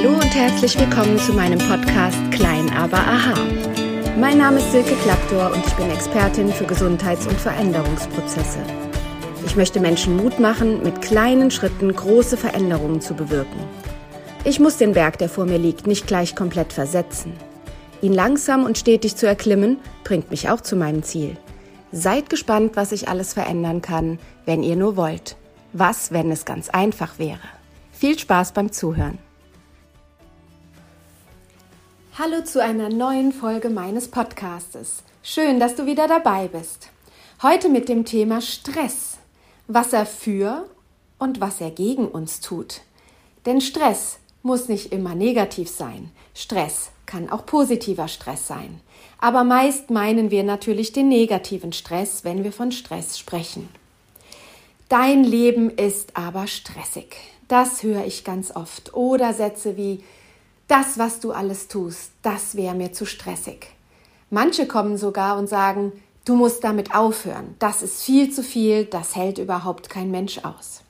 Hallo und herzlich willkommen zu meinem Podcast Klein aber aha. Mein Name ist Silke Klapdor und ich bin Expertin für Gesundheits- und Veränderungsprozesse. Ich möchte Menschen Mut machen, mit kleinen Schritten große Veränderungen zu bewirken. Ich muss den Berg, der vor mir liegt, nicht gleich komplett versetzen. Ihn langsam und stetig zu erklimmen, bringt mich auch zu meinem Ziel. Seid gespannt, was ich alles verändern kann, wenn ihr nur wollt. Was, wenn es ganz einfach wäre? Viel Spaß beim Zuhören. Hallo zu einer neuen Folge meines Podcastes. Schön, dass du wieder dabei bist. Heute mit dem Thema Stress. Was er für und was er gegen uns tut. Denn Stress muss nicht immer negativ sein. Stress kann auch positiver Stress sein. Aber meist meinen wir natürlich den negativen Stress, wenn wir von Stress sprechen. Dein Leben ist aber stressig. Das höre ich ganz oft. Oder Sätze wie, das, was du alles tust, das wäre mir zu stressig. Manche kommen sogar und sagen, du musst damit aufhören. Das ist viel zu viel, das hält überhaupt kein Mensch aus.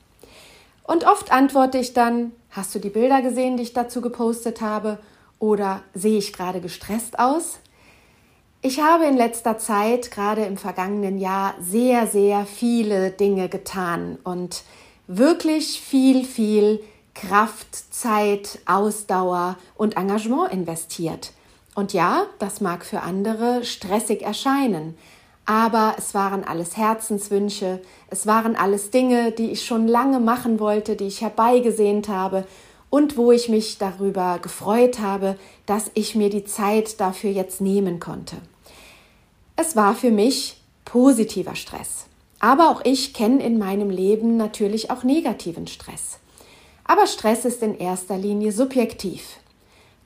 Und oft antworte ich dann, hast du die Bilder gesehen, die ich dazu gepostet habe? Oder sehe ich gerade gestresst aus? Ich habe in letzter Zeit, gerade im vergangenen Jahr, sehr, sehr viele Dinge getan und wirklich viel Kraft, Zeit, Ausdauer und Engagement investiert. Und ja, das mag für andere stressig erscheinen, aber es waren alles Herzenswünsche, es waren alles Dinge, die ich schon lange machen wollte, die ich herbeigesehnt habe und wo ich mich darüber gefreut habe, dass ich mir die Zeit dafür jetzt nehmen konnte. Es war für mich positiver Stress. Aber auch ich kenne in meinem Leben natürlich auch negativen Stress. Aber Stress ist in erster Linie subjektiv.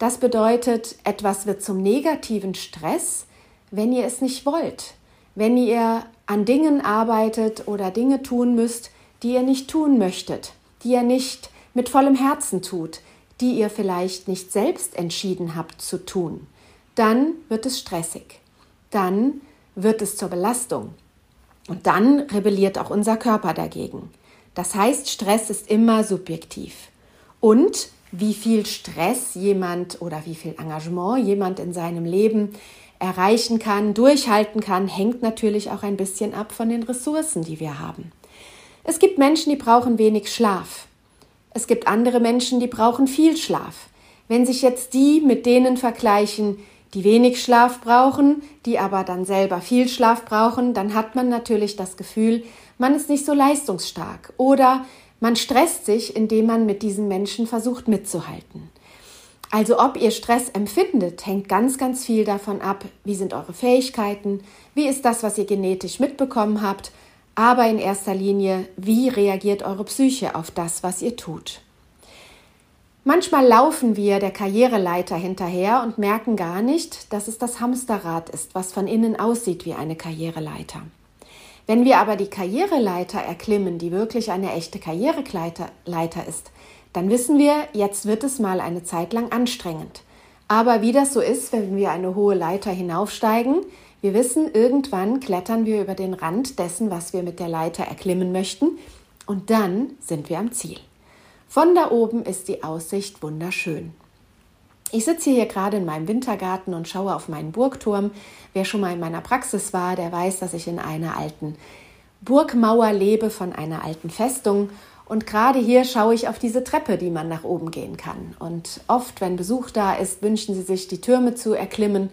Das bedeutet, etwas wird zum negativen Stress, wenn ihr es nicht wollt. Wenn ihr an Dingen arbeitet oder Dinge tun müsst, die ihr nicht tun möchtet, die ihr nicht mit vollem Herzen tut, die ihr vielleicht nicht selbst entschieden habt zu tun, dann wird es stressig. Dann wird es zur Belastung. Und dann rebelliert auch unser Körper dagegen. Das heißt, Stress ist immer subjektiv. Und wie viel Stress jemand oder wie viel Engagement jemand in seinem Leben erreichen kann, durchhalten kann, hängt natürlich auch ein bisschen ab von den Ressourcen, die wir haben. Es gibt Menschen, die brauchen wenig Schlaf. Es gibt andere Menschen, die brauchen viel Schlaf. Wenn sich jetzt die mit denen vergleichen, die wenig Schlaf brauchen, die aber dann selber viel Schlaf brauchen, dann hat man natürlich das Gefühl, man ist nicht so leistungsstark oder man stresst sich, indem man mit diesen Menschen versucht mitzuhalten. Also ob ihr Stress empfindet, hängt ganz viel davon ab, wie sind eure Fähigkeiten, wie ist das, was ihr genetisch mitbekommen habt, aber in erster Linie, wie reagiert eure Psyche auf das, was ihr tut. Manchmal laufen wir der Karriereleiter hinterher und merken gar nicht, dass es das Hamsterrad ist, was von innen aussieht wie eine Karriereleiter. Wenn wir aber die Karriereleiter erklimmen, die wirklich eine echte Karriereleiter ist, dann wissen wir, jetzt wird es mal eine Zeit lang anstrengend. Aber wie das so ist, wenn wir eine hohe Leiter hinaufsteigen, wir wissen, irgendwann klettern wir über den Rand dessen, was wir mit der Leiter erklimmen möchten, und dann sind wir am Ziel. Von da oben ist die Aussicht wunderschön. Ich sitze hier gerade in meinem Wintergarten und schaue auf meinen Burgturm. Wer schon mal in meiner Praxis war, der weiß, dass ich in einer alten Burgmauer lebe, von einer alten Festung. Und gerade hier schaue ich auf diese Treppe, die man nach oben gehen kann. Und oft, wenn Besuch da ist, wünschen sie sich, die Türme zu erklimmen.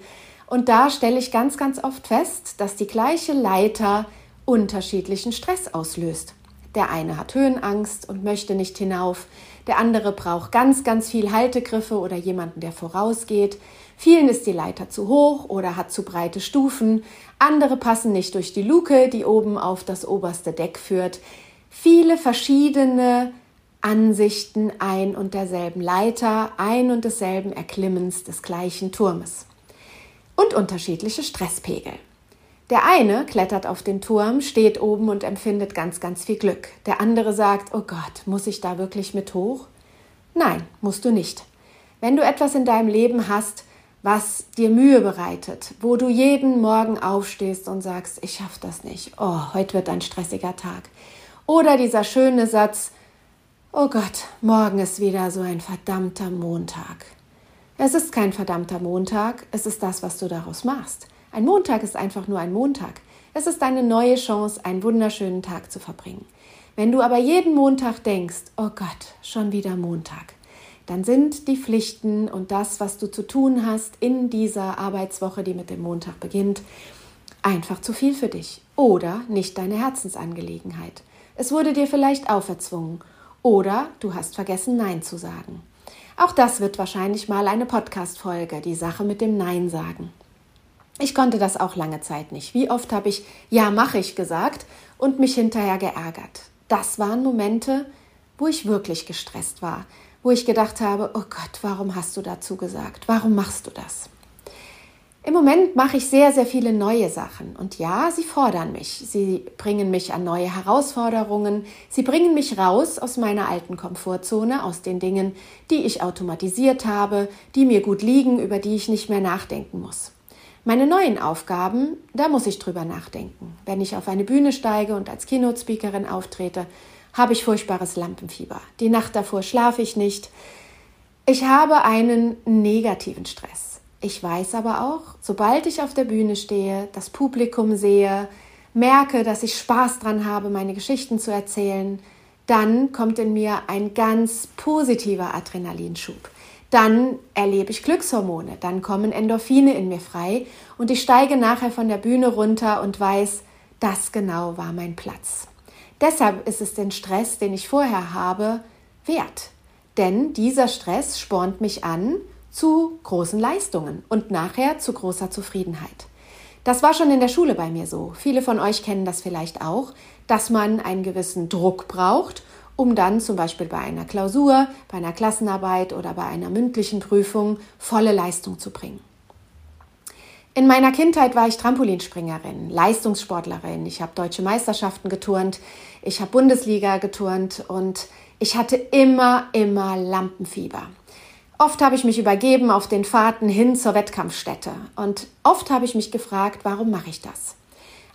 Und da stelle ich ganz oft fest, dass die gleiche Leiter unterschiedlichen Stress auslöst. Der eine hat Höhenangst und möchte nicht hinauf. Der andere braucht ganz viel Haltegriffe oder jemanden, der vorausgeht. Vielen ist die Leiter zu hoch oder hat zu breite Stufen. Andere passen nicht durch die Luke, die oben auf das oberste Deck führt. Viele verschiedene Ansichten ein und derselben Leiter, ein und desselben Erklimmens des gleichen Turmes. Und unterschiedliche Stresspegel. Der eine klettert auf den Turm, steht oben und empfindet ganz viel Glück. Der andere sagt, oh Gott, muss ich da wirklich mit hoch? Nein, musst du nicht. Wenn du etwas in deinem Leben hast, was dir Mühe bereitet, wo du jeden Morgen aufstehst und sagst, ich schaffe das nicht, oh, heute wird ein stressiger Tag. Oder dieser schöne Satz, Oh Gott, morgen ist wieder so ein verdammter Montag. Es ist kein verdammter Montag, es ist das, was du daraus machst. Ein Montag ist einfach nur ein Montag. Es ist eine neue Chance, einen wunderschönen Tag zu verbringen. Wenn du aber jeden Montag denkst, oh Gott, schon wieder Montag, dann sind die Pflichten und das, was du zu tun hast in dieser Arbeitswoche, die mit dem Montag beginnt, einfach zu viel für dich oder nicht deine Herzensangelegenheit. Es wurde dir vielleicht auferzwungen. Oder du hast vergessen, Nein zu sagen. Auch das wird wahrscheinlich mal eine Podcast-Folge, die Sache mit dem Nein sagen. Ich konnte das auch lange Zeit nicht. Wie oft habe ich Ja, mache ich gesagt und mich hinterher geärgert. Das waren Momente, wo ich wirklich gestresst war, wo ich gedacht habe, oh Gott, warum hast du dazu gesagt? Warum machst du das? Im Moment mache ich sehr, sehr viele neue Sachen und ja, sie fordern mich, sie bringen mich an neue Herausforderungen, sie bringen mich raus aus meiner alten Komfortzone, aus den Dingen, die ich automatisiert habe, die mir gut liegen, über die ich nicht mehr nachdenken muss. Meine neuen Aufgaben, da muss ich drüber nachdenken. Wenn ich auf eine Bühne steige und als Keynote-Speakerin auftrete, habe ich furchtbares Lampenfieber. Die Nacht davor schlafe ich nicht. Ich habe einen negativen Stress. Ich weiß aber auch, sobald ich auf der Bühne stehe, das Publikum sehe, merke, dass ich Spaß dran habe, meine Geschichten zu erzählen, dann kommt in mir ein ganz positiver Adrenalinschub. Dann erlebe ich Glückshormone, dann kommen Endorphine in mir frei und ich steige nachher von der Bühne runter und weiß, das genau war mein Platz. Deshalb ist es den Stress, den ich vorher habe, wert. Denn dieser Stress spornt mich an, zu großen Leistungen und nachher zu großer Zufriedenheit. Das war schon in der Schule bei mir so. Viele von euch kennen das vielleicht auch, dass man einen gewissen Druck braucht, um dann zum Beispiel bei einer Klausur, bei einer Klassenarbeit oder bei einer mündlichen Prüfung volle Leistung zu bringen. In meiner Kindheit war ich Trampolinspringerin, Leistungssportlerin. Ich habe deutsche Meisterschaften geturnt, ich habe Bundesliga geturnt und ich hatte immer Lampenfieber. Oft habe ich mich übergeben auf den Fahrten hin zur Wettkampfstätte und oft habe ich mich gefragt, warum mache ich das?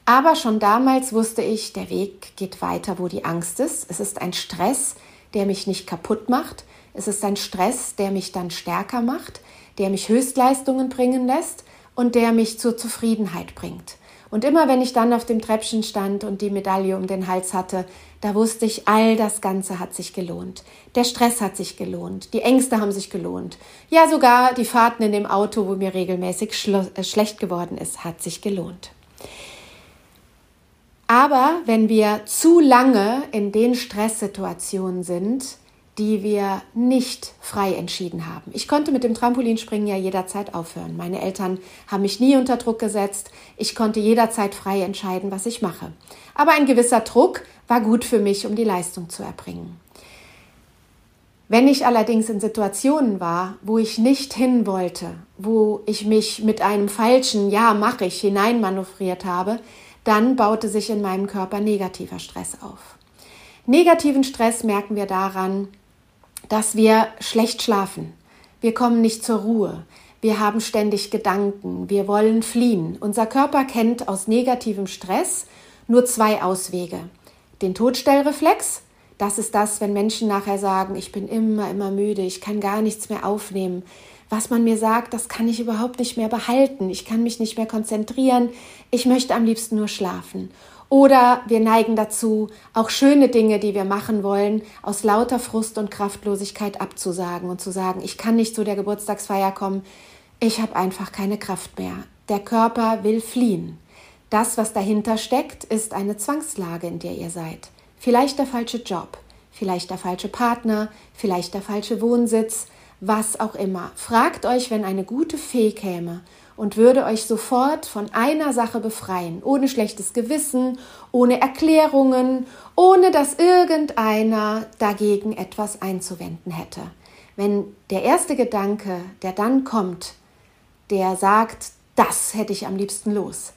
Aber schon damals wusste ich, der Weg geht weiter, wo die Angst ist. Es ist ein Stress, der mich nicht kaputt macht. Es ist ein Stress, der mich dann stärker macht, der mich Höchstleistungen bringen lässt und der mich zur Zufriedenheit bringt. Und immer wenn ich dann auf dem Treppchen stand und die Medaille um den Hals hatte, da wusste ich, all das Ganze hat sich gelohnt. Der Stress hat sich gelohnt, die Ängste haben sich gelohnt. Ja, sogar die Fahrten in dem Auto, wo mir regelmäßig schlecht geworden ist, hat sich gelohnt. Aber wenn wir zu lange in den Stresssituationen sind, die wir nicht frei entschieden haben. Ich konnte mit dem Trampolinspringen ja jederzeit aufhören. Meine Eltern haben mich nie unter Druck gesetzt. Ich konnte jederzeit frei entscheiden, was ich mache. Aber ein gewisser Druck war gut für mich, um die Leistung zu erbringen. Wenn ich allerdings in Situationen war, wo ich nicht hin wollte, wo ich mich mit einem falschen Ja, mache ich hineinmanövriert habe, dann baute sich in meinem Körper negativer Stress auf. Negativen Stress merken wir daran, dass wir schlecht schlafen, wir kommen nicht zur Ruhe, wir haben ständig Gedanken, wir wollen fliehen. Unser Körper kennt aus negativem Stress nur zwei Auswege. Den Todstellreflex, das ist das, wenn Menschen nachher sagen, ich bin immer müde, ich kann gar nichts mehr aufnehmen. Was man mir sagt, das kann ich überhaupt nicht mehr behalten, ich kann mich nicht mehr konzentrieren, ich möchte am liebsten nur schlafen. Oder wir neigen dazu, auch schöne Dinge, die wir machen wollen, aus lauter Frust und Kraftlosigkeit abzusagen und zu sagen, ich kann nicht zu der Geburtstagsfeier kommen, ich habe einfach keine Kraft mehr. Der Körper will fliehen. Das, was dahinter steckt, ist eine Zwangslage, in der ihr seid. Vielleicht der falsche Job, vielleicht der falsche Partner, vielleicht der falsche Wohnsitz, was auch immer. Fragt euch, wenn eine gute Fee käme und würde euch sofort von einer Sache befreien, ohne schlechtes Gewissen, ohne Erklärungen, ohne dass irgendeiner dagegen etwas einzuwenden hätte. Wenn der erste Gedanke, der dann kommt, der sagt, das hätte ich am liebsten los,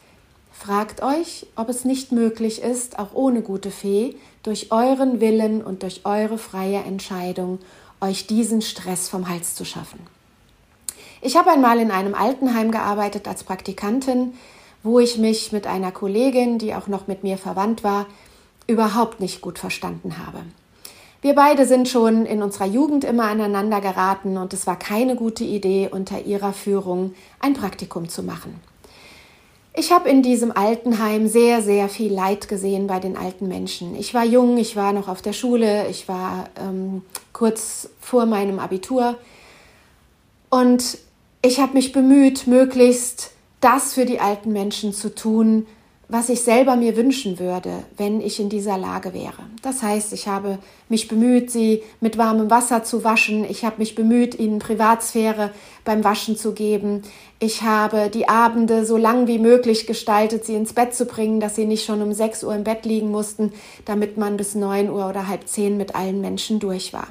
fragt euch, ob es nicht möglich ist, auch ohne gute Fee, durch euren Willen und durch eure freie Entscheidung, euch diesen Stress vom Hals zu schaffen. Ich habe einmal in einem Altenheim gearbeitet als Praktikantin, wo ich mich mit einer Kollegin, die auch noch mit mir verwandt war, überhaupt nicht gut verstanden habe. Wir beide sind schon in unserer Jugend immer aneinander geraten und es war keine gute Idee, unter ihrer Führung ein Praktikum zu machen. Ich habe in diesem Altenheim sehr, sehr viel Leid gesehen bei den alten Menschen. Ich war jung, ich war noch auf der Schule, ich war kurz vor meinem Abitur und ich habe mich bemüht, möglichst das für die alten Menschen zu tun, was ich selber mir wünschen würde, wenn ich in dieser Lage wäre. Das heißt, ich habe mich bemüht, sie mit warmem Wasser zu waschen. Ich habe mich bemüht, ihnen Privatsphäre beim Waschen zu geben. Ich habe die Abende so lang wie möglich gestaltet, sie ins Bett zu bringen, dass sie nicht schon um 6 Uhr im Bett liegen mussten, damit man bis 9 Uhr oder halb 10 mit allen Menschen durch war.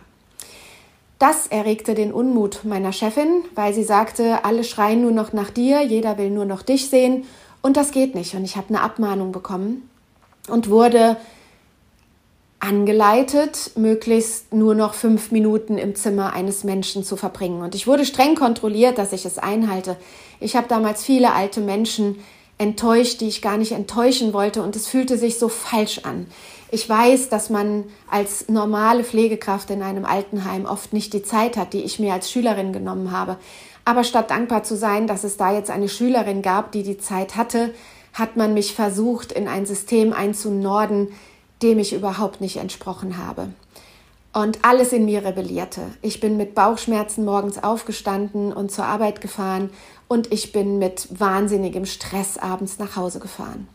Das erregte den Unmut meiner Chefin, weil sie sagte, alle schreien nur noch nach dir, jeder will nur noch dich sehen. Und das geht nicht. Und ich habe eine Abmahnung bekommen und wurde angeleitet, möglichst nur noch 5 Minuten im Zimmer eines Menschen zu verbringen. Und ich wurde streng kontrolliert, dass ich es einhalte. Ich habe damals viele alte Menschen enttäuscht, die ich gar nicht enttäuschen wollte. Und es fühlte sich so falsch an. Ich weiß, dass man als normale Pflegekraft in einem Altenheim oft nicht die Zeit hat, die ich mir als Schülerin genommen habe. Aber statt dankbar zu sein, dass es da jetzt eine Schülerin gab, die die Zeit hatte, hat man mich versucht, in ein System einzunorden, dem ich überhaupt nicht entsprochen habe. Und alles in mir rebellierte. Ich bin mit Bauchschmerzen morgens aufgestanden und zur Arbeit gefahren und ich bin mit wahnsinnigem Stress abends nach Hause gefahren.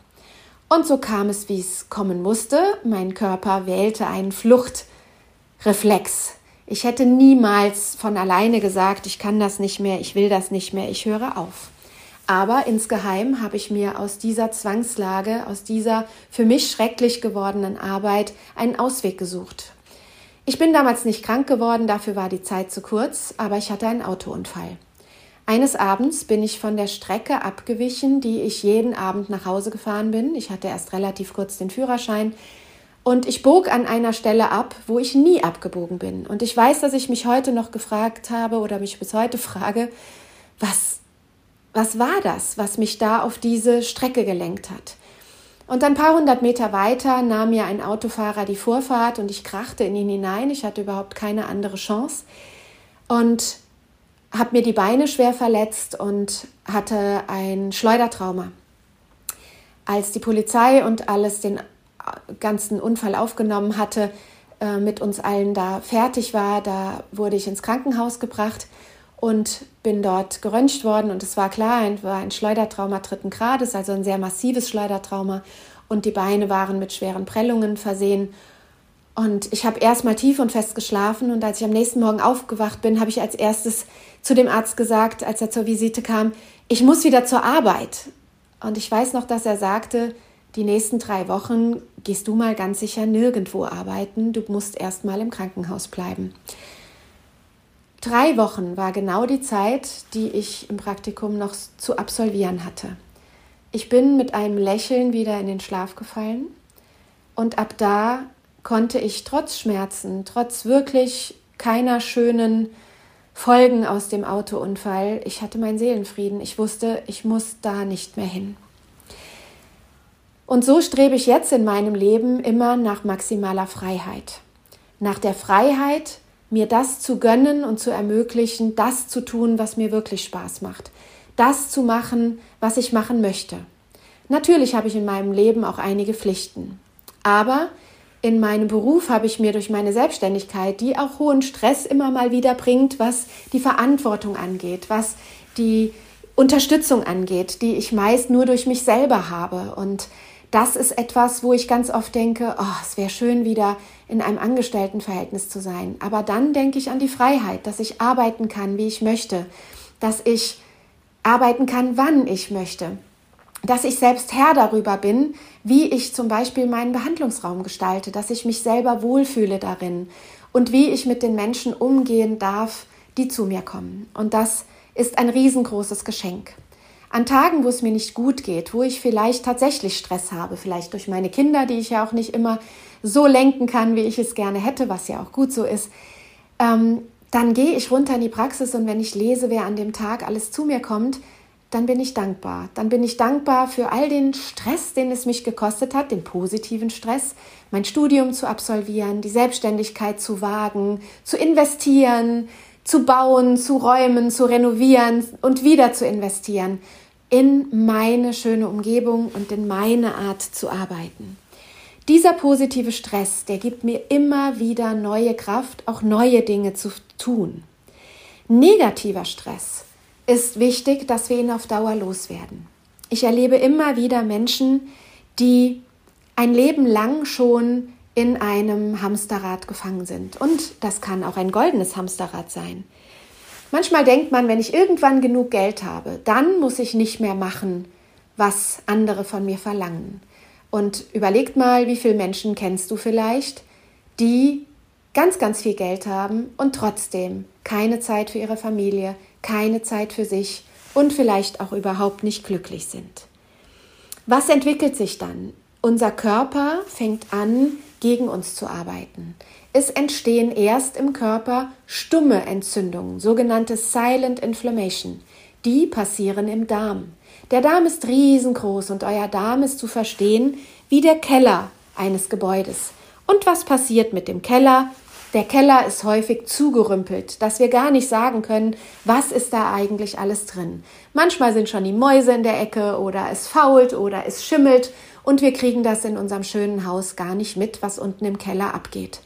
Und so kam es, wie es kommen musste. Mein Körper wählte einen Fluchtreflex. Ich hätte niemals von alleine gesagt, ich kann das nicht mehr, ich will das nicht mehr, ich höre auf. Aber insgeheim habe ich mir aus dieser Zwangslage, aus dieser für mich schrecklich gewordenen Arbeit einen Ausweg gesucht. Ich bin damals nicht krank geworden, dafür war die Zeit zu kurz, aber ich hatte einen Autounfall. Eines Abends bin ich von der Strecke abgewichen, die ich jeden Abend nach Hause gefahren bin. Ich hatte erst relativ kurz den Führerschein. Und ich bog an einer Stelle ab, wo ich nie abgebogen bin. Und ich weiß, dass ich mich heute noch gefragt habe oder mich bis heute frage, was war das, was mich da auf diese Strecke gelenkt hat? Und ein paar hundert Meter weiter nahm mir ein Autofahrer die Vorfahrt und ich krachte in ihn hinein. Ich hatte überhaupt keine andere Chance und habe mir die Beine schwer verletzt und hatte ein Schleudertrauma. Als die Polizei und alles den ganzen Unfall aufgenommen hatte, mit uns allen da fertig war. Da wurde ich ins Krankenhaus gebracht und bin dort geröntgt worden. Und es war klar, es war ein Schleudertrauma 3. Grades, also ein sehr massives Schleudertrauma. Und die Beine waren mit schweren Prellungen versehen. Und ich habe erstmal tief und fest geschlafen. Und als ich am nächsten Morgen aufgewacht bin, habe ich als erstes zu dem Arzt gesagt, als er zur Visite kam, ich muss wieder zur Arbeit. Und ich weiß noch, dass er sagte, die nächsten 3 Wochen gehst du mal ganz sicher nirgendwo arbeiten. Du musst erst mal im Krankenhaus bleiben. 3 Wochen war genau die Zeit, die ich im Praktikum noch zu absolvieren hatte. Ich bin mit einem Lächeln wieder in den Schlaf gefallen. Und ab da konnte ich trotz Schmerzen, trotz wirklich keiner schönen Folgen aus dem Autounfall, ich hatte meinen Seelenfrieden. Ich wusste, ich muss da nicht mehr hin. Und so strebe ich jetzt in meinem Leben immer nach maximaler Freiheit. Nach der Freiheit, mir das zu gönnen und zu ermöglichen, das zu tun, was mir wirklich Spaß macht. Das zu machen, was ich machen möchte. Natürlich habe ich in meinem Leben auch einige Pflichten. Aber in meinem Beruf habe ich mir durch meine Selbstständigkeit, die auch hohen Stress immer mal wieder bringt, was die Verantwortung angeht, was die Unterstützung angeht, die ich meist nur durch mich selber habe. Und das ist etwas, wo ich ganz oft denke, oh, es wäre schön, wieder in einem Angestelltenverhältnis zu sein. Aber dann denke ich an die Freiheit, dass ich arbeiten kann, wie ich möchte, dass ich arbeiten kann, wann ich möchte, dass ich selbst Herr darüber bin, wie ich zum Beispiel meinen Behandlungsraum gestalte, dass ich mich selber wohlfühle darin und wie ich mit den Menschen umgehen darf, die zu mir kommen. Und das ist ein riesengroßes Geschenk. An Tagen, wo es mir nicht gut geht, wo ich vielleicht tatsächlich Stress habe, vielleicht durch meine Kinder, die ich ja auch nicht immer so lenken kann, wie ich es gerne hätte, was ja auch gut so ist, dann gehe ich runter in die Praxis und wenn ich lese, wer an dem Tag alles zu mir kommt, dann bin ich dankbar. Dann bin ich dankbar für all den Stress, den es mich gekostet hat, den positiven Stress, mein Studium zu absolvieren, die Selbstständigkeit zu wagen, zu investieren, zu bauen, zu räumen, zu renovieren und wieder zu investieren in meine schöne Umgebung und in meine Art zu arbeiten. Dieser positive Stress, der gibt mir immer wieder neue Kraft, auch neue Dinge zu tun. Negativer Stress ist wichtig, dass wir ihn auf Dauer loswerden. Ich erlebe immer wieder Menschen, die ein Leben lang schon in einem Hamsterrad gefangen sind. Und das kann auch ein goldenes Hamsterrad sein. Manchmal denkt man, wenn ich irgendwann genug Geld habe, dann muss ich nicht mehr machen, was andere von mir verlangen. Und überlegt mal, wie viele Menschen kennst du vielleicht, die ganz, ganz viel Geld haben und trotzdem keine Zeit für ihre Familie, keine Zeit für sich und vielleicht auch überhaupt nicht glücklich sind. Was entwickelt sich dann? Unser Körper fängt an, gegen uns zu arbeiten. Es entstehen erst im Körper stumme Entzündungen, sogenannte Silent Inflammation. Die passieren im Darm. Der Darm ist riesengroß und euer Darm ist zu verstehen wie der Keller eines Gebäudes. Und was passiert mit dem Keller? Der Keller ist häufig zugerümpelt, dass wir gar nicht sagen können, was ist da eigentlich alles drin. Manchmal sind schon die Mäuse in der Ecke oder es fault oder es schimmelt und wir kriegen das in unserem schönen Haus gar nicht mit, was unten im Keller abgeht.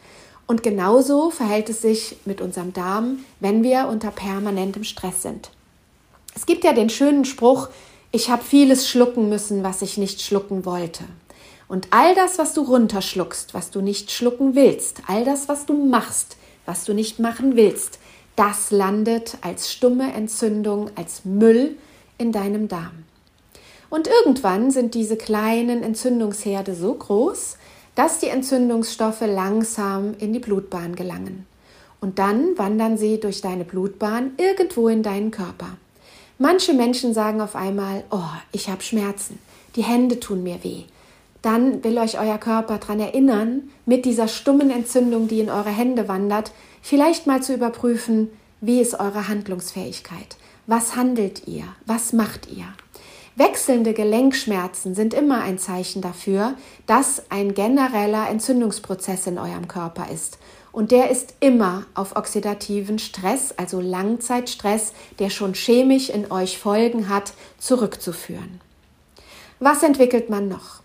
Und genauso verhält es sich mit unserem Darm, wenn wir unter permanentem Stress sind. Es gibt ja den schönen Spruch, ich habe vieles schlucken müssen, was ich nicht schlucken wollte. Und all das, was du runterschluckst, was du nicht schlucken willst, all das, was du machst, was du nicht machen willst, das landet als stumme Entzündung, als Müll in deinem Darm. Und irgendwann sind diese kleinen Entzündungsherde so groß, dass die Entzündungsstoffe langsam in die Blutbahn gelangen. Und dann wandern sie durch deine Blutbahn irgendwo in deinen Körper. Manche Menschen sagen auf einmal, oh, ich habe Schmerzen, die Hände tun mir weh. Dann will euch euer Körper daran erinnern, mit dieser stummen Entzündung, die in eure Hände wandert, vielleicht mal zu überprüfen, wie ist eure Handlungsfähigkeit? Was handelt ihr? Was macht ihr? Wechselnde Gelenkschmerzen sind immer ein Zeichen dafür, dass ein genereller Entzündungsprozess in eurem Körper ist. Und der ist immer auf oxidativen Stress, also Langzeitstress, der schon chemisch in euch Folgen hat, zurückzuführen. Was entwickelt man noch?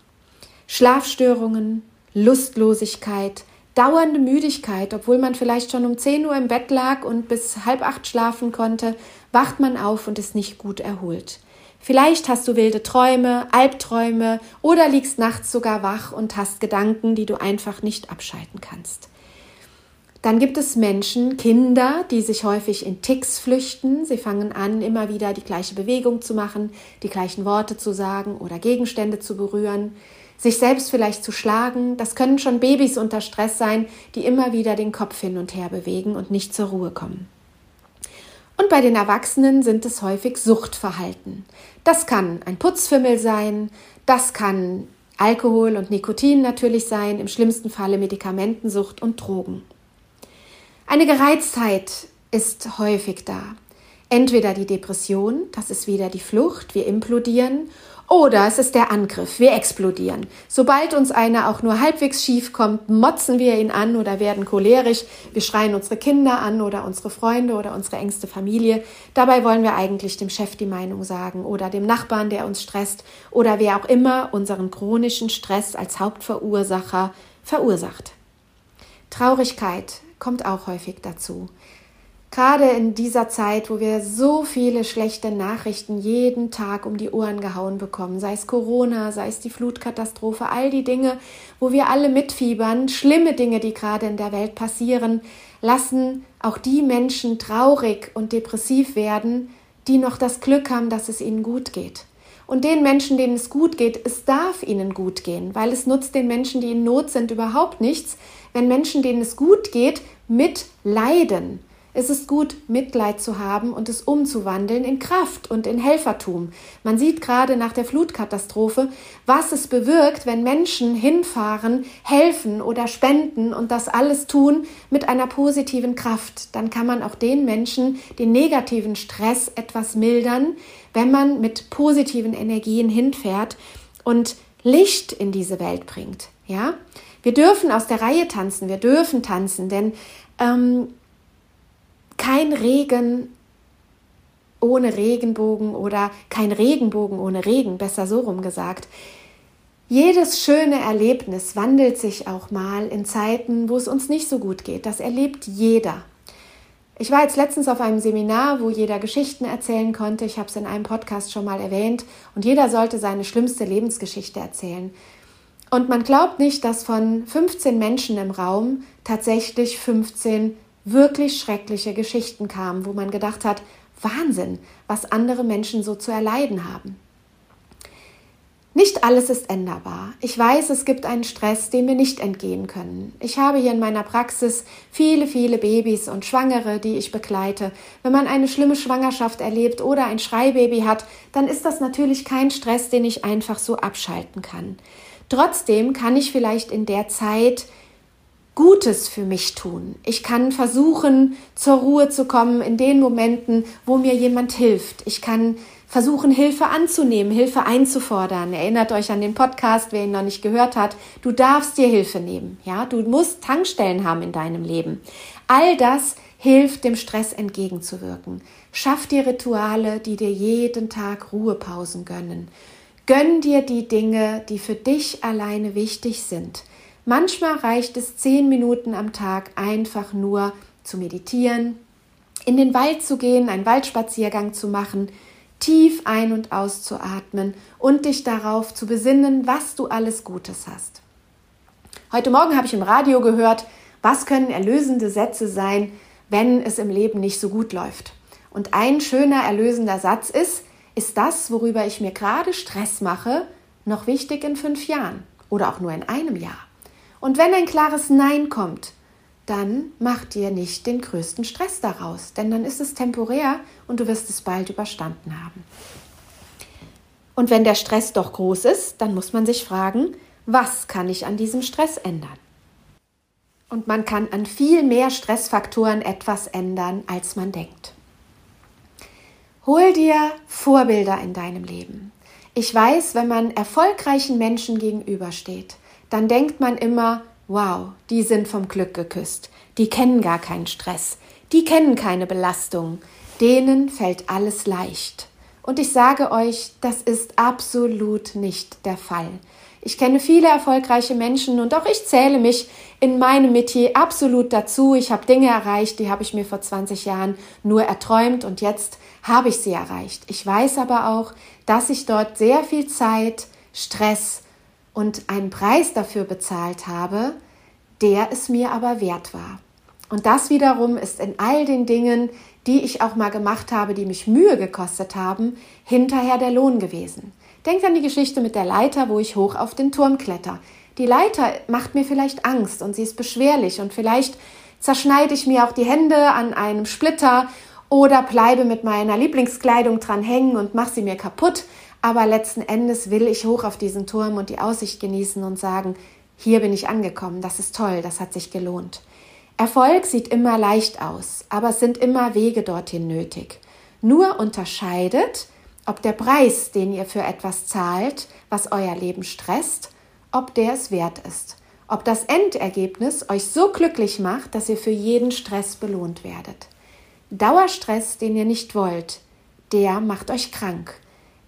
Schlafstörungen, Lustlosigkeit, dauernde Müdigkeit, obwohl man vielleicht schon um 10 Uhr im Bett lag und bis 7:30 schlafen konnte, wacht man auf und ist nicht gut erholt. Vielleicht hast du wilde Träume, Albträume oder liegst nachts sogar wach und hast Gedanken, die du einfach nicht abschalten kannst. Dann gibt es Menschen, Kinder, die sich häufig in Ticks flüchten. Sie fangen an, immer wieder die gleiche Bewegung zu machen, die gleichen Worte zu sagen oder Gegenstände zu berühren, sich selbst vielleicht zu schlagen. Das können schon Babys unter Stress sein, die immer wieder den Kopf hin und her bewegen und nicht zur Ruhe kommen. Und bei den Erwachsenen sind es häufig Suchtverhalten. Das kann ein Putzfimmel sein, das kann Alkohol und Nikotin natürlich sein, im schlimmsten Falle Medikamentensucht und Drogen. Eine Gereiztheit ist häufig da. Entweder die Depression, das ist wieder die Flucht, wir implodieren, oder es ist der Angriff, wir explodieren. Sobald uns einer auch nur halbwegs schief kommt, motzen wir ihn an oder werden cholerisch. Wir schreien unsere Kinder an oder unsere Freunde oder unsere engste Familie. Dabei wollen wir eigentlich dem Chef die Meinung sagen oder dem Nachbarn, der uns stresst oder wer auch immer unseren chronischen Stress als Hauptverursacher verursacht. Traurigkeit kommt auch häufig dazu. Gerade in dieser Zeit, wo wir so viele schlechte Nachrichten jeden Tag um die Ohren gehauen bekommen, sei es Corona, sei es die Flutkatastrophe, all die Dinge, wo wir alle mitfiebern, schlimme Dinge, die gerade in der Welt passieren, lassen auch die Menschen traurig und depressiv werden, die noch das Glück haben, dass es ihnen gut geht. Und den Menschen, denen es gut geht, es darf ihnen gut gehen, weil es nutzt den Menschen, die in Not sind, überhaupt nichts, wenn Menschen, denen es gut geht, mitleiden. Es ist gut, Mitleid zu haben und es umzuwandeln in Kraft und in Helfertum. Man sieht gerade nach der Flutkatastrophe, was es bewirkt, wenn Menschen hinfahren, helfen oder spenden und das alles tun mit einer positiven Kraft. Dann kann man auch den Menschen den negativen Stress etwas mildern, wenn man mit positiven Energien hinfährt und Licht in diese Welt bringt. Ja? Wir dürfen aus der Reihe tanzen, wir dürfen tanzen, denn kein Regen ohne Regenbogen oder kein Regenbogen ohne Regen, besser so rum gesagt. Jedes schöne Erlebnis wandelt sich auch mal in Zeiten, wo es uns nicht so gut geht. Das erlebt jeder. Ich war jetzt letztens auf einem Seminar, wo jeder Geschichten erzählen konnte. Ich habe es in einem Podcast schon mal erwähnt. Und jeder sollte seine schlimmste Lebensgeschichte erzählen. Und man glaubt nicht, dass von 15 Menschen im Raum tatsächlich 15 wirklich schreckliche Geschichten kamen, wo man gedacht hat, Wahnsinn, was andere Menschen so zu erleiden haben. Nicht alles ist änderbar. Ich weiß, es gibt einen Stress, dem wir nicht entgehen können. Ich habe hier in meiner Praxis viele, viele Babys und Schwangere, die ich begleite. Wenn man eine schlimme Schwangerschaft erlebt oder ein Schreibaby hat, dann ist das natürlich kein Stress, den ich einfach so abschalten kann. Trotzdem kann ich vielleicht in der Zeit Gutes für mich tun. Ich kann versuchen, zur Ruhe zu kommen in den Momenten, wo mir jemand hilft. Ich kann versuchen, Hilfe anzunehmen, Hilfe einzufordern. Erinnert euch an den Podcast, wer ihn noch nicht gehört hat. Du darfst dir Hilfe nehmen. Ja? Du musst Tankstellen haben in deinem Leben. All das hilft, dem Stress entgegenzuwirken. Schaff dir Rituale, die dir jeden Tag Ruhepausen gönnen. Gönn dir die Dinge, die für dich alleine wichtig sind. Manchmal reicht es 10 Minuten am Tag einfach nur zu meditieren, in den Wald zu gehen, einen Waldspaziergang zu machen, tief ein- und auszuatmen und dich darauf zu besinnen, was du alles Gutes hast. Heute Morgen habe ich im Radio gehört, was können erlösende Sätze sein, wenn es im Leben nicht so gut läuft. Und ein schöner erlösender Satz ist das, worüber ich mir gerade Stress mache, noch wichtig in 5 Jahren oder auch nur in einem Jahr? Und wenn ein klares Nein kommt, dann mach dir nicht den größten Stress daraus, denn dann ist es temporär und du wirst es bald überstanden haben. Und wenn der Stress doch groß ist, dann muss man sich fragen, was kann ich an diesem Stress ändern? Und man kann an viel mehr Stressfaktoren etwas ändern, als man denkt. Hol dir Vorbilder in deinem Leben. Ich weiß, wenn man erfolgreichen Menschen gegenübersteht, dann denkt man immer, wow, die sind vom Glück geküsst, die kennen gar keinen Stress, die kennen keine Belastung, denen fällt alles leicht. Und ich sage euch, das ist absolut nicht der Fall. Ich kenne viele erfolgreiche Menschen und auch ich zähle mich in meinem Metier absolut dazu. Ich habe Dinge erreicht, die habe ich mir vor 20 Jahren nur erträumt und jetzt habe ich sie erreicht. Ich weiß aber auch, dass ich dort sehr viel Zeit, Stress und einen Preis dafür bezahlt habe, der es mir aber wert war. Und das wiederum ist in all den Dingen, die ich auch mal gemacht habe, die mich Mühe gekostet haben, hinterher der Lohn gewesen. Denkt an die Geschichte mit der Leiter, wo ich hoch auf den Turm kletter. Die Leiter macht mir vielleicht Angst und sie ist beschwerlich und vielleicht zerschneide ich mir auch die Hände an einem Splitter oder bleibe mit meiner Lieblingskleidung dran hängen und mache sie mir kaputt. Aber letzten Endes will ich hoch auf diesen Turm und die Aussicht genießen und sagen, hier bin ich angekommen, das ist toll, das hat sich gelohnt. Erfolg sieht immer leicht aus, aber es sind immer Wege dorthin nötig. Nur unterscheidet, ob der Preis, den ihr für etwas zahlt, was euer Leben stresst, ob der es wert ist. Ob das Endergebnis euch so glücklich macht, dass ihr für jeden Stress belohnt werdet. Dauerstress, den ihr nicht wollt, der macht euch krank.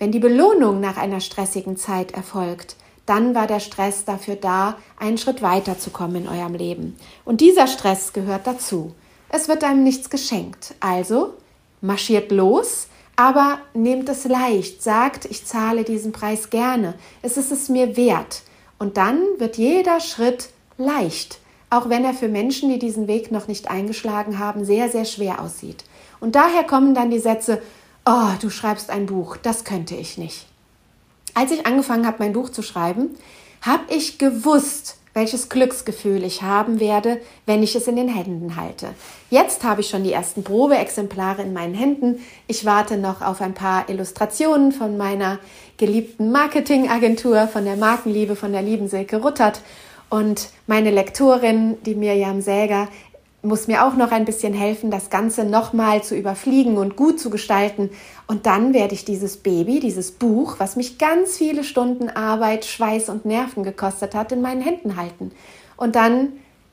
Wenn die Belohnung nach einer stressigen Zeit erfolgt, dann war der Stress dafür da, einen Schritt weiterzukommen in eurem Leben. Und dieser Stress gehört dazu. Es wird einem nichts geschenkt. Also marschiert los. Aber nehmt es leicht, sagt, ich zahle diesen Preis gerne, es ist es mir wert. Und dann wird jeder Schritt leicht, auch wenn er für Menschen, die diesen Weg noch nicht eingeschlagen haben, sehr, sehr schwer aussieht. Und daher kommen dann die Sätze, oh, du schreibst ein Buch, das könnte ich nicht. Als ich angefangen habe, mein Buch zu schreiben, habe ich gewusst, welches Glücksgefühl ich haben werde, wenn ich es in den Händen halte. Jetzt habe ich schon die ersten Probeexemplare in meinen Händen. Ich warte noch auf ein paar Illustrationen von meiner geliebten Marketingagentur, von der Markenliebe, von der lieben Silke Ruttert. Und meine Lektorin, die Mirjam Säger, muss mir auch noch ein bisschen helfen, das Ganze nochmal zu überfliegen und gut zu gestalten. Und dann werde ich dieses Baby, dieses Buch, was mich ganz viele Stunden Arbeit, Schweiß und Nerven gekostet hat, in meinen Händen halten. Und dann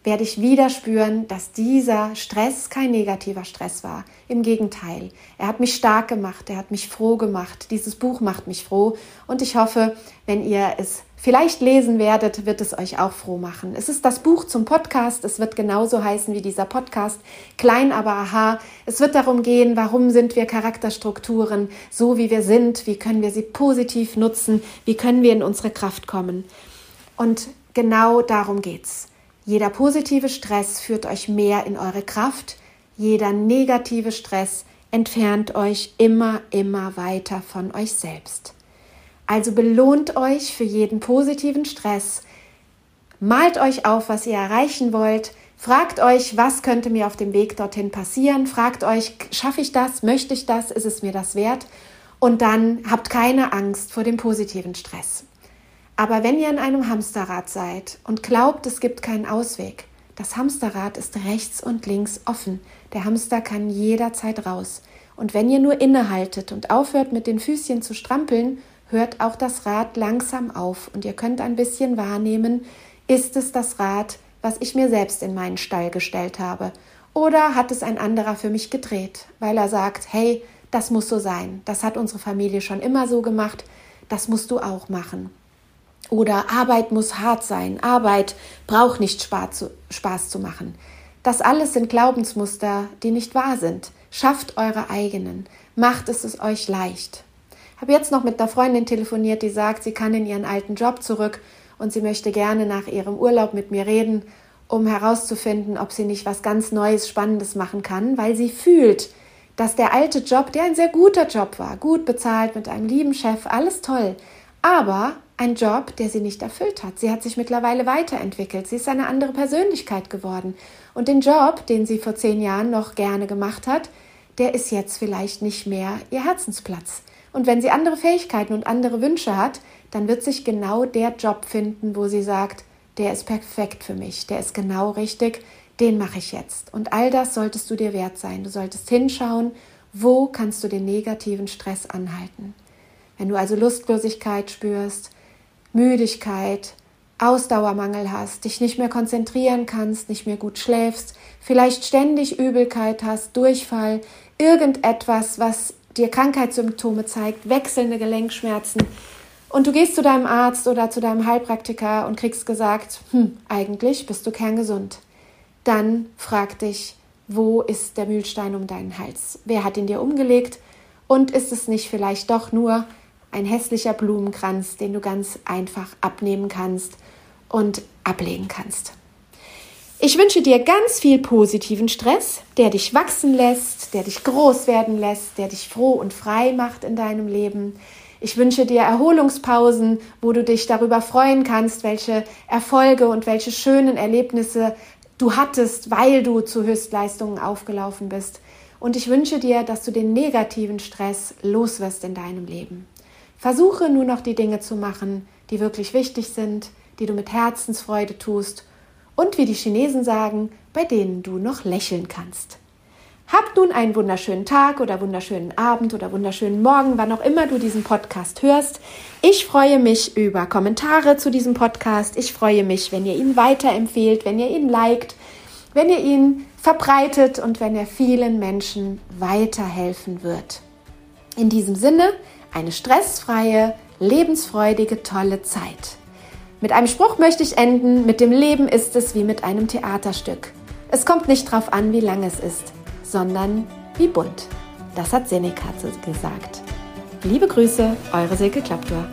werde ich wieder spüren, dass dieser Stress kein negativer Stress war. Im Gegenteil, er hat mich stark gemacht, er hat mich froh gemacht. Dieses Buch macht mich froh. Und ich hoffe, wenn ihr es vielleicht lesen werdet, wird es euch auch froh machen. Es ist das Buch zum Podcast. Es wird genauso heißen wie dieser Podcast. Klein aber aha. Es wird darum gehen, warum sind wir Charakterstrukturen so, wie wir sind? Wie können wir sie positiv nutzen? Wie können wir in unsere Kraft kommen? Und genau darum geht's. Jeder positive Stress führt euch mehr in eure Kraft. Jeder negative Stress entfernt euch immer weiter von euch selbst. Also belohnt euch für jeden positiven Stress, malt euch auf, was ihr erreichen wollt, fragt euch, was könnte mir auf dem Weg dorthin passieren, fragt euch, schaffe ich das, möchte ich das, ist es mir das wert? Und dann habt keine Angst vor dem positiven Stress. Aber wenn ihr in einem Hamsterrad seid und glaubt, es gibt keinen Ausweg, das Hamsterrad ist rechts und links offen, der Hamster kann jederzeit raus. Und wenn ihr nur innehaltet und aufhört, mit den Füßchen zu strampeln, hört auch das Rad langsam auf und ihr könnt ein bisschen wahrnehmen, ist es das Rad, was ich mir selbst in meinen Stall gestellt habe? Oder hat es ein anderer für mich gedreht, weil er sagt, hey, das muss so sein, das hat unsere Familie schon immer so gemacht, das musst du auch machen. Oder Arbeit muss hart sein, Arbeit braucht nicht Spaß zu machen. Das alles sind Glaubensmuster, die nicht wahr sind. Schafft eure eigenen, macht es euch leicht. Ich habe jetzt noch mit einer Freundin telefoniert, die sagt, sie kann in ihren alten Job zurück und sie möchte gerne nach ihrem Urlaub mit mir reden, um herauszufinden, ob sie nicht was ganz Neues, Spannendes machen kann, weil sie fühlt, dass der alte Job, der ein sehr guter Job war, gut bezahlt, mit einem lieben Chef, alles toll, aber ein Job, der sie nicht erfüllt hat. Sie hat sich mittlerweile weiterentwickelt, sie ist eine andere Persönlichkeit geworden und den Job, den sie vor 10 Jahren noch gerne gemacht hat, der ist jetzt vielleicht nicht mehr ihr Herzensplatz. Und wenn sie andere Fähigkeiten und andere Wünsche hat, dann wird sich genau der Job finden, wo sie sagt, der ist perfekt für mich, der ist genau richtig, den mache ich jetzt. Und all das solltest du dir wert sein. Du solltest hinschauen, wo kannst du den negativen Stress anhalten. Wenn du also Lustlosigkeit spürst, Müdigkeit, Ausdauermangel hast, dich nicht mehr konzentrieren kannst, nicht mehr gut schläfst, vielleicht ständig Übelkeit hast, Durchfall, irgendetwas, was dir Krankheitssymptome zeigt, wechselnde Gelenkschmerzen und du gehst zu deinem Arzt oder zu deinem Heilpraktiker und kriegst gesagt, eigentlich bist du kerngesund. Dann frag dich, wo ist der Mühlstein um deinen Hals? Wer hat ihn dir umgelegt? Und ist es nicht vielleicht doch nur ein hässlicher Blumenkranz, den du ganz einfach abnehmen kannst und ablegen kannst? Ich wünsche dir ganz viel positiven Stress, der dich wachsen lässt, der dich groß werden lässt, der dich froh und frei macht in deinem Leben. Ich wünsche dir Erholungspausen, wo du dich darüber freuen kannst, welche Erfolge und welche schönen Erlebnisse du hattest, weil du zu Höchstleistungen aufgelaufen bist. Und ich wünsche dir, dass du den negativen Stress loswirst in deinem Leben. Versuche nur noch die Dinge zu machen, die wirklich wichtig sind, die du mit Herzensfreude tust. Und wie die Chinesen sagen, bei denen du noch lächeln kannst. Habt nun einen wunderschönen Tag oder wunderschönen Abend oder wunderschönen Morgen, wann auch immer du diesen Podcast hörst. Ich freue mich über Kommentare zu diesem Podcast. Ich freue mich, wenn ihr ihn weiterempfehlt, wenn ihr ihn liked, wenn ihr ihn verbreitet und wenn er vielen Menschen weiterhelfen wird. In diesem Sinne, eine stressfreie, lebensfreudige, tolle Zeit. Mit einem Spruch möchte ich enden, mit dem Leben ist es wie mit einem Theaterstück. Es kommt nicht drauf an, wie lang es ist, sondern wie bunt. Das hat Seneca gesagt. Liebe Grüße, eure Silke Klapdor.